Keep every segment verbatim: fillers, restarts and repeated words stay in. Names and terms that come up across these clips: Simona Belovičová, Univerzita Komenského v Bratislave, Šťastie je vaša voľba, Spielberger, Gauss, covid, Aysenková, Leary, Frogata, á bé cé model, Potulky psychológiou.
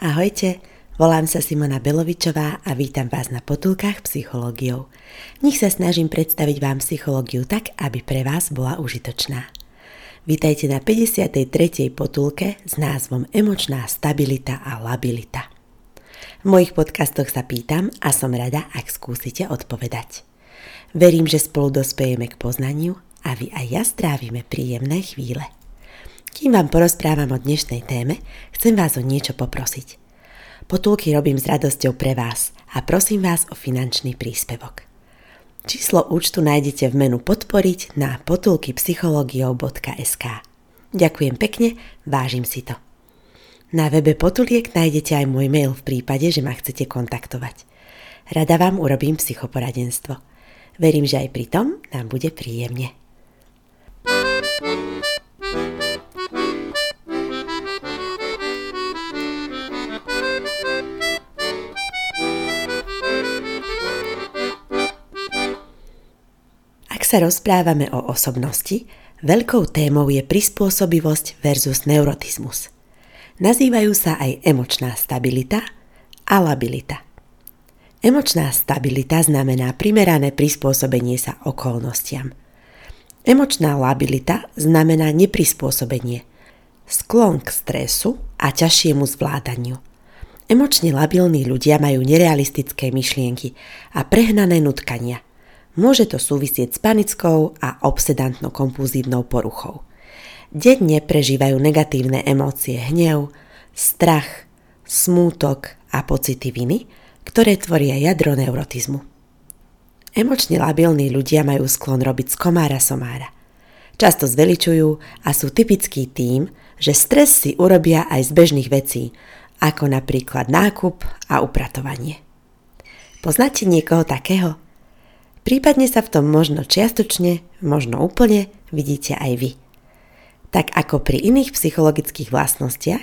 Ahojte, volám sa Simona Belovičová a vítam vás na Potulkách psychológiou. V nich sa snažím predstaviť vám psychológiu tak, aby pre vás bola užitočná. Vítajte na päťdesiatej tretej potulke s názvom Emočná stabilita a labilita. V mojich podcastoch sa pýtam a som rada, ak skúsite odpovedať. Verím, že spolu dospejeme k poznaniu a vy aj ja strávime príjemné chvíle. Kým vám porozprávam o dnešnej téme, chcem vás o niečo poprosiť. Potulky robím s radosťou pre vás a prosím vás o finančný príspevok. Číslo účtu nájdete v menu Podporiť na potulky psychológiou bodka es ká. Ďakujem pekne, vážim si to. Na webe Potuliek nájdete aj môj mail v prípade, že ma chcete kontaktovať. Rada vám urobím psychoporadenstvo. Verím, že aj pri tom nám bude príjemne. Sa rozprávame o osobnosti, veľkou témou je prispôsobivosť versus neurotizmus. Nazývajú sa aj emočná stabilita a labilita. Emočná stabilita znamená primerané prispôsobenie sa okolnostiam. Emočná labilita znamená neprispôsobenie, sklon k stresu a ťažšiemu zvládaniu. Emočne labilní ľudia majú nerealistické myšlienky a prehnané nutkania. Môže to súvisieť s panickou a obsedantno-kompulzívnou poruchou. Denne prežívajú negatívne emócie hnev, strach, smútok a pocity viny, ktoré tvoria jadro neurotizmu. Emočne labilní ľudia majú sklon robiť z komára somára. Často zveličujú a sú typickí tým, že stres si urobia aj z bežných vecí, ako napríklad nákup a upratovanie. Poznáte niekoho takého? Prípadne sa v tom možno čiastočne, možno úplne vidíte aj vy. Tak ako pri iných psychologických vlastnostiach,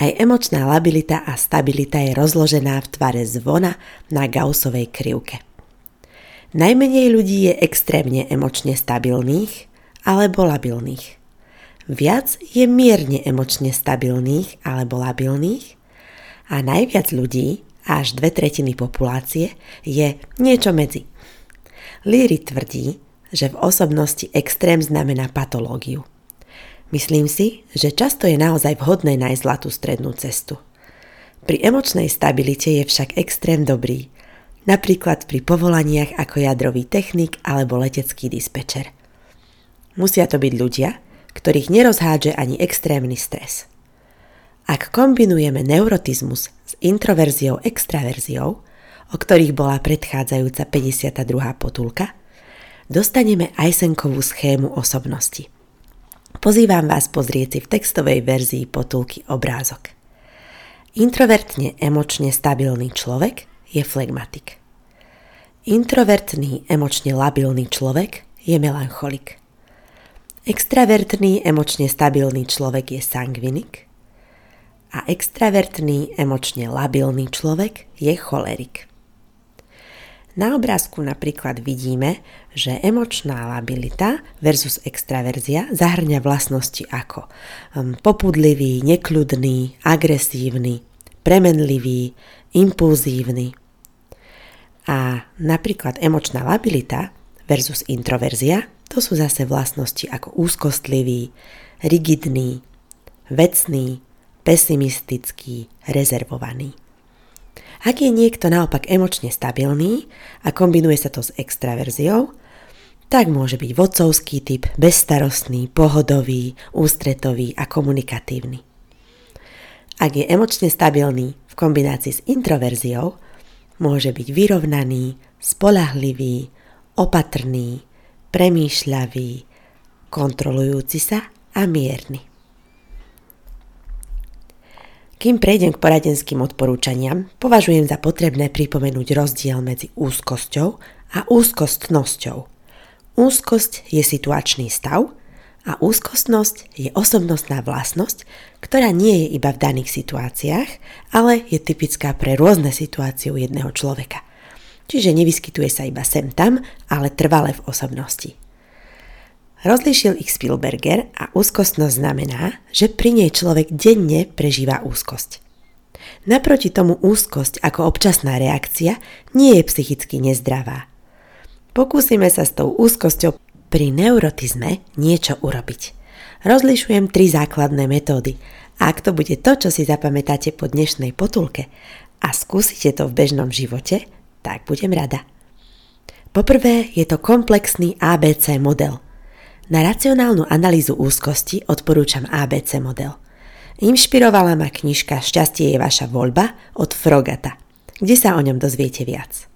aj emočná labilita a stabilita je rozložená v tvare zvona na Gaussovej krivke. Najmenej ľudí je extrémne emočne stabilných alebo labilných. Viac je mierne emočne stabilných alebo labilných a najviac ľudí, až dve tretiny populácie, je niečo medzi. Leary tvrdí, že v osobnosti extrém znamená patológiu. Myslím si, že často je naozaj vhodné nájsť zlatú strednú cestu. Pri emočnej stabilite je však extrém dobrý, napríklad pri povolaniach ako jadrový technik alebo letecký dispečer. Musia to byť ľudia, ktorých nerozhádže ani extrémny stres. Ak kombinujeme neurotizmus s introverziou extraverziou, o ktorých bola predchádzajúca päťdesiata druhá potulka, dostaneme Aysenkovú schému osobnosti. Pozývam vás pozrieť si v textovej verzii potulky obrázok. Introvertne emočne stabilný človek je flegmatik. Introvertný emočne labilný človek je melancholik. Extravertný emočne stabilný človek je sangvinik a extravertný emočne labilný človek je cholerik. Na obrázku napríklad vidíme, že emočná labilita versus extraverzia zahŕňa vlastnosti ako popudlivý, nekľudný, agresívny, premenlivý, impulzívny. A napríklad emočná labilita versus introverzia, to sú zase vlastnosti ako úzkostlivý, rigidný, vecný, pesimistický, rezervovaný. Ak je niekto naopak emočne stabilný a kombinuje sa to s extraverziou, tak môže byť vodcovský typ, bezstarostný, pohodový, ústretový a komunikatívny. Ak je emočne stabilný v kombinácii s introverziou, môže byť vyrovnaný, spoľahlivý, opatrný, premýšľavý, kontrolujúci sa a mierny. Kým prejdem k poradenským odporúčaniam, považujem za potrebné pripomenúť rozdiel medzi úzkosťou a úzkostnosťou. Úzkosť je situačný stav a úzkostnosť je osobnostná vlastnosť, ktorá nie je iba v daných situáciách, ale je typická pre rôzne situácie u jedného človeka. Čiže nevyskytuje sa iba sem tam, ale trvale v osobnosti. Rozlíšil ich Spielberger a úzkostnosť znamená, že pri nej človek denne prežíva úzkosť. Naproti tomu úzkosť ako občasná reakcia nie je psychicky nezdravá. Pokúsime sa s tou úzkosťou pri neurotizme niečo urobiť. Rozlišujem tri základné metódy a ak to bude to, čo si zapamätáte po dnešnej potulke a skúsite to v bežnom živote, tak budem rada. Poprvé je to komplexný á bé cé model. Na racionálnu analýzu úzkosti odporúčam á bé cé model. Inšpirovala ma knižka Šťastie je vaša voľba od Frogata, kde sa o ňom dozviete viac.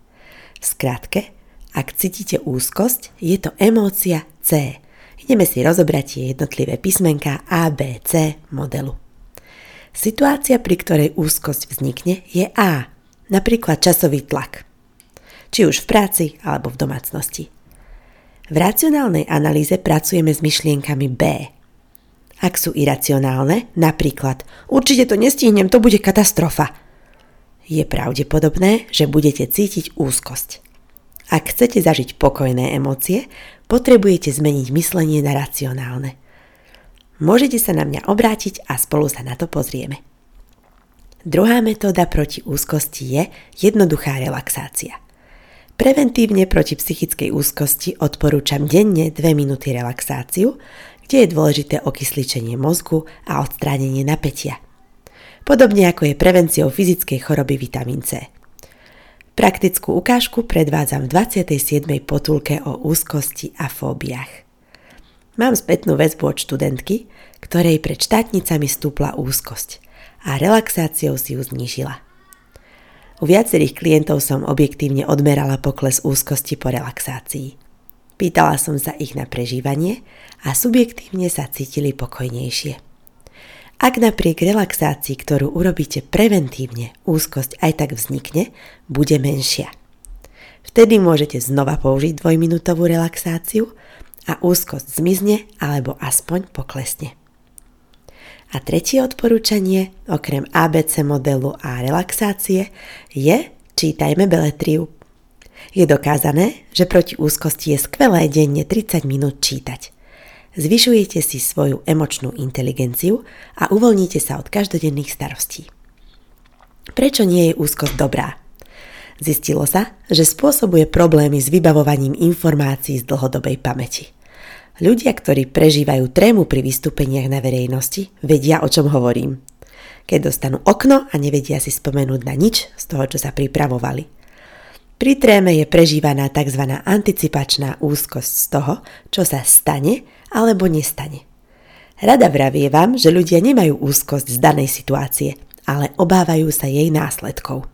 V skratke, ak cítite úzkosť, je to emócia C. Ideme si rozobrať tie jednotlivé písmenká á bé cé modelu. Situácia, pri ktorej úzkosť vznikne, je A, napríklad časový tlak, či už v práci alebo v domácnosti. V racionálnej analýze pracujeme s myšlienkami B. Ak sú iracionálne, napríklad určite to nestihnem, to bude katastrofa, je pravdepodobné, že budete cítiť úzkosť. Ak chcete zažiť pokojné emócie, potrebujete zmeniť myslenie na racionálne. Môžete sa na mňa obrátiť a spolu sa na to pozrieme. Druhá metóda proti úzkosti je jednoduchá relaxácia. Preventívne proti psychickej úzkosti odporúčam denne dve minúty relaxáciu, kde je dôležité okysličenie mozgu a odstránenie napätia. Podobne ako je prevenciou fyzickej choroby vitamín C. Praktickú ukážku predvádzam v dvadsiatej siedmej potulke o úzkosti a fóbiách. Mám spätnú väzbu od študentky, ktorej pred štátnicami stúpla úzkosť a relaxáciou si ju znížila. U viacerých klientov som objektívne odmerala pokles úzkosti po relaxácii. Pýtala som sa ich na prežívanie a subjektívne sa cítili pokojnejšie. Ak napriek relaxácii, ktorú urobíte preventívne, úzkosť aj tak vznikne, bude menšia. Vtedy môžete znova použiť dvojminútovú relaxáciu a úzkosť zmizne alebo aspoň poklesne. A tretie odporúčanie, okrem á bé cé modelu a relaxácie, je čítajme beletriu. Je dokázané, že proti úzkosti je skvelé denne tridsať minút čítať. Zvyšujete si svoju emočnú inteligenciu a uvoľníte sa od každodenných starostí. Prečo nie je úzkosť dobrá? Zistilo sa, že spôsobuje problémy s vybavovaním informácií z dlhodobej pamäti. Ľudia, ktorí prežívajú trému pri vystúpeniach na verejnosti, vedia, o čom hovorím. Keď dostanú okno a nevedia si spomenúť na nič z toho, čo sa pripravovali. Pri tréme je prežívaná tzv. Anticipačná úzkosť z toho, čo sa stane alebo nestane. Rada vravie vám, že ľudia nemajú úzkosť z danej situácie, ale obávajú sa jej následkov.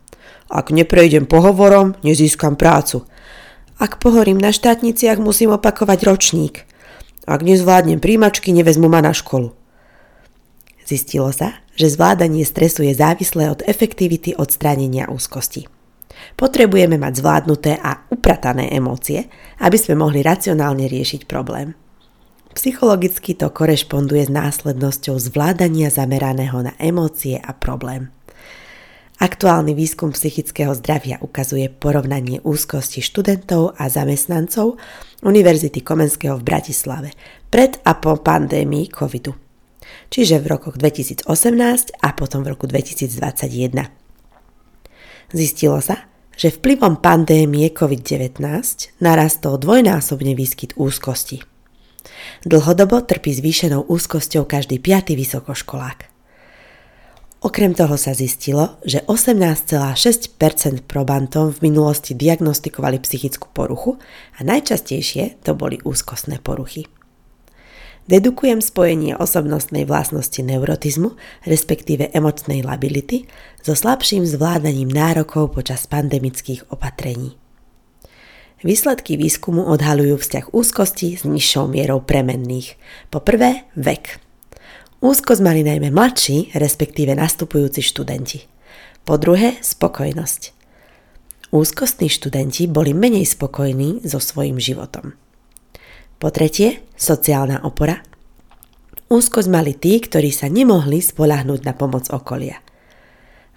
Ak neprejdem pohovorom, nezískam prácu. Ak pohorím na štátniciach, musím opakovať ročník. Ak nezvládnem príjmačky, nevezmu ma na školu. Zistilo sa, že zvládanie stresu je závislé od efektivity odstránenia úzkosti. Potrebujeme mať zvládnuté a upratané emócie, aby sme mohli racionálne riešiť problém. Psychologicky to korešponduje s následnosťou zvládania zameraného na emócie a problém. Aktuálny výskum psychického zdravia ukazuje porovnanie úzkosti študentov a zamestnancov Univerzity Komenského v Bratislave pred a po pandémii covidu, čiže v rokoch dvetisícosemnásť a potom v roku dvetisícdvadsaťjeden. Zistilo sa, že vplyvom pandémie covid devätnásť narastol dvojnásobne výskyt úzkosti. Dlhodobo trpí zvýšenou úzkosťou každý piaty vysokoškolák. Okrem toho sa zistilo, že osemnásť celá šesť percent probantom v minulosti diagnostikovali psychickú poruchu a najčastejšie to boli úzkostné poruchy. Dedukujem spojenie osobnostnej vlastnosti neurotizmu, respektíve emočnej lability, so slabším zvládaním nárokov počas pandemických opatrení. Výsledky výskumu odhaľujú vzťah úzkosti s nižšou mierou premenných. Po prvé, vek. Úzkosť mali najmä mladší, respektíve nastupujúci študenti. Po druhé, spokojnosť. Úzkostní študenti boli menej spokojní so svojím životom. Po tretie, sociálna opora. Úzkosť mali tí, ktorí sa nemohli spoľahnúť na pomoc okolia.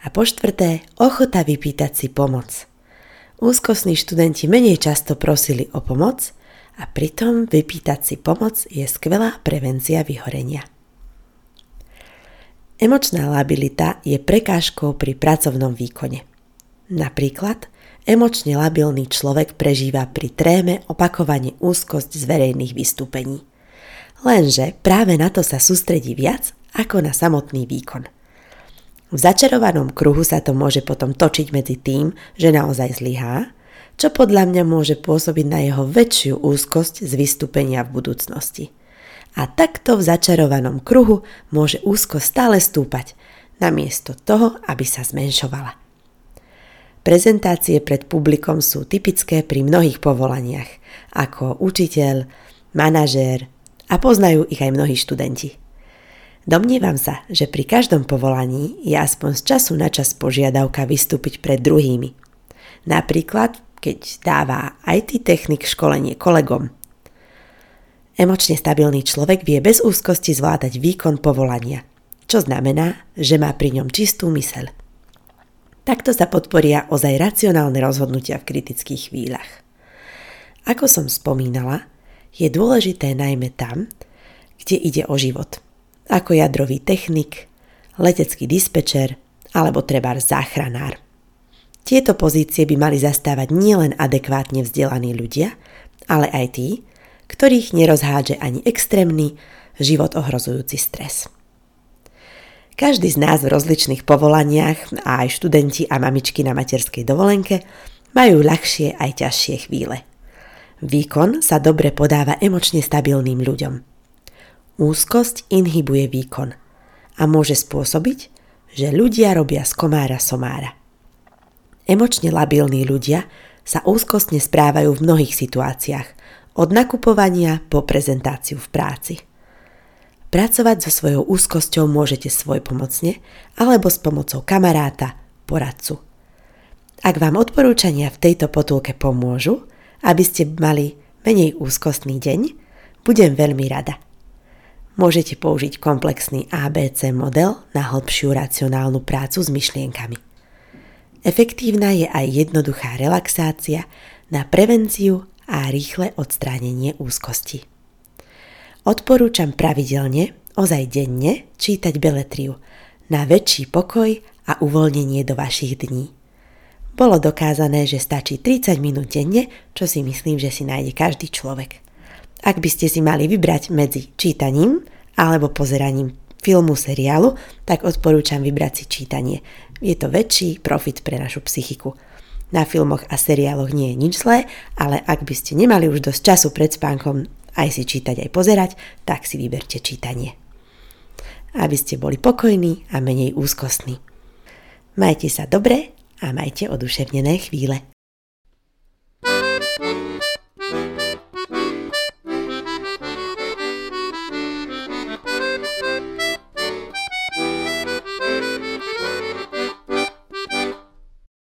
A po štvrté, ochota vypýtať si pomoc. Úzkostní študenti menej často prosili o pomoc a pritom vypýtať si pomoc je skvelá prevencia vyhorenia. Emočná labilita je prekážkou pri pracovnom výkone. Napríklad, emočne labilný človek prežíva pri tréme opakovane úzkosť z verejných vystúpení. Lenže práve na to sa sústredí viac ako na samotný výkon. V začarovanom kruhu sa to môže potom točiť medzi tým, že naozaj zlyhá, čo podľa mňa môže pôsobiť na jeho väčšiu úzkosť z vystúpenia v budúcnosti. A takto v začarovanom kruhu môže úzkosť stále stúpať, namiesto toho, aby sa zmenšovala. Prezentácie pred publikom sú typické pri mnohých povolaniach, ako učiteľ, manažér a poznajú ich aj mnohí študenti. Domnievam sa, že pri každom povolaní je aspoň z času na čas požiadavka vystúpiť pred druhými. Napríklad, keď dáva í té technik školenie kolegom. Emočne stabilný človek vie bez úzkosti zvládať výkon povolania, čo znamená, že má pri ňom čistú myseľ. Takto sa podporia ozaj racionálne rozhodnutia v kritických chvíľach. Ako som spomínala, je dôležité najmä tam, kde ide o život, ako jadrový technik, letecký dispečer alebo trebárs záchranár. Tieto pozície by mali zastávať nielen adekvátne vzdelaní ľudia, ale aj tí, ktorých nerozhádže ani extrémny, život ohrozujúci stres. Každý z nás v rozličných povolaniach a aj študenti a mamičky na materskej dovolenke majú ľahšie aj ťažšie chvíle. Výkon sa dobre podáva emočne stabilným ľuďom. Úzkosť inhibuje výkon a môže spôsobiť, že ľudia robia z komára somára. Emočne labilní ľudia sa úzkostne správajú v mnohých situáciách, od nakupovania po prezentáciu v práci. Pracovať so svojou úzkosťou môžete svojpomocne alebo s pomocou kamaráta, poradcu. Ak vám odporúčania v tejto potulke pomôžu, aby ste mali menej úzkostný deň, budem veľmi rada. Môžete použiť komplexný á bé cé model na hĺbšiu racionálnu prácu s myšlienkami. Efektívna je aj jednoduchá relaxácia na prevenciu a rýchle odstránenie úzkosti. Odporúčam pravidelne, ozaj denne, čítať beletriu na väčší pokoj a uvoľnenie do vašich dní. Bolo dokázané, že stačí tridsať minút denne, čo si myslím, že si nájde každý človek. Ak by ste si mali vybrať medzi čítaním alebo pozeraním filmu, seriálu, tak odporúčam vybrať si čítanie. Je to väčší profit pre našu psychiku. Na filmoch a seriáloch nie je nič zlé, ale ak by ste nemali už dosť času pred spánkom aj si čítať, aj pozerať, tak si vyberte čítanie. Aby ste boli pokojní a menej úzkostní. Majte sa dobre a majte oduševnené chvíle.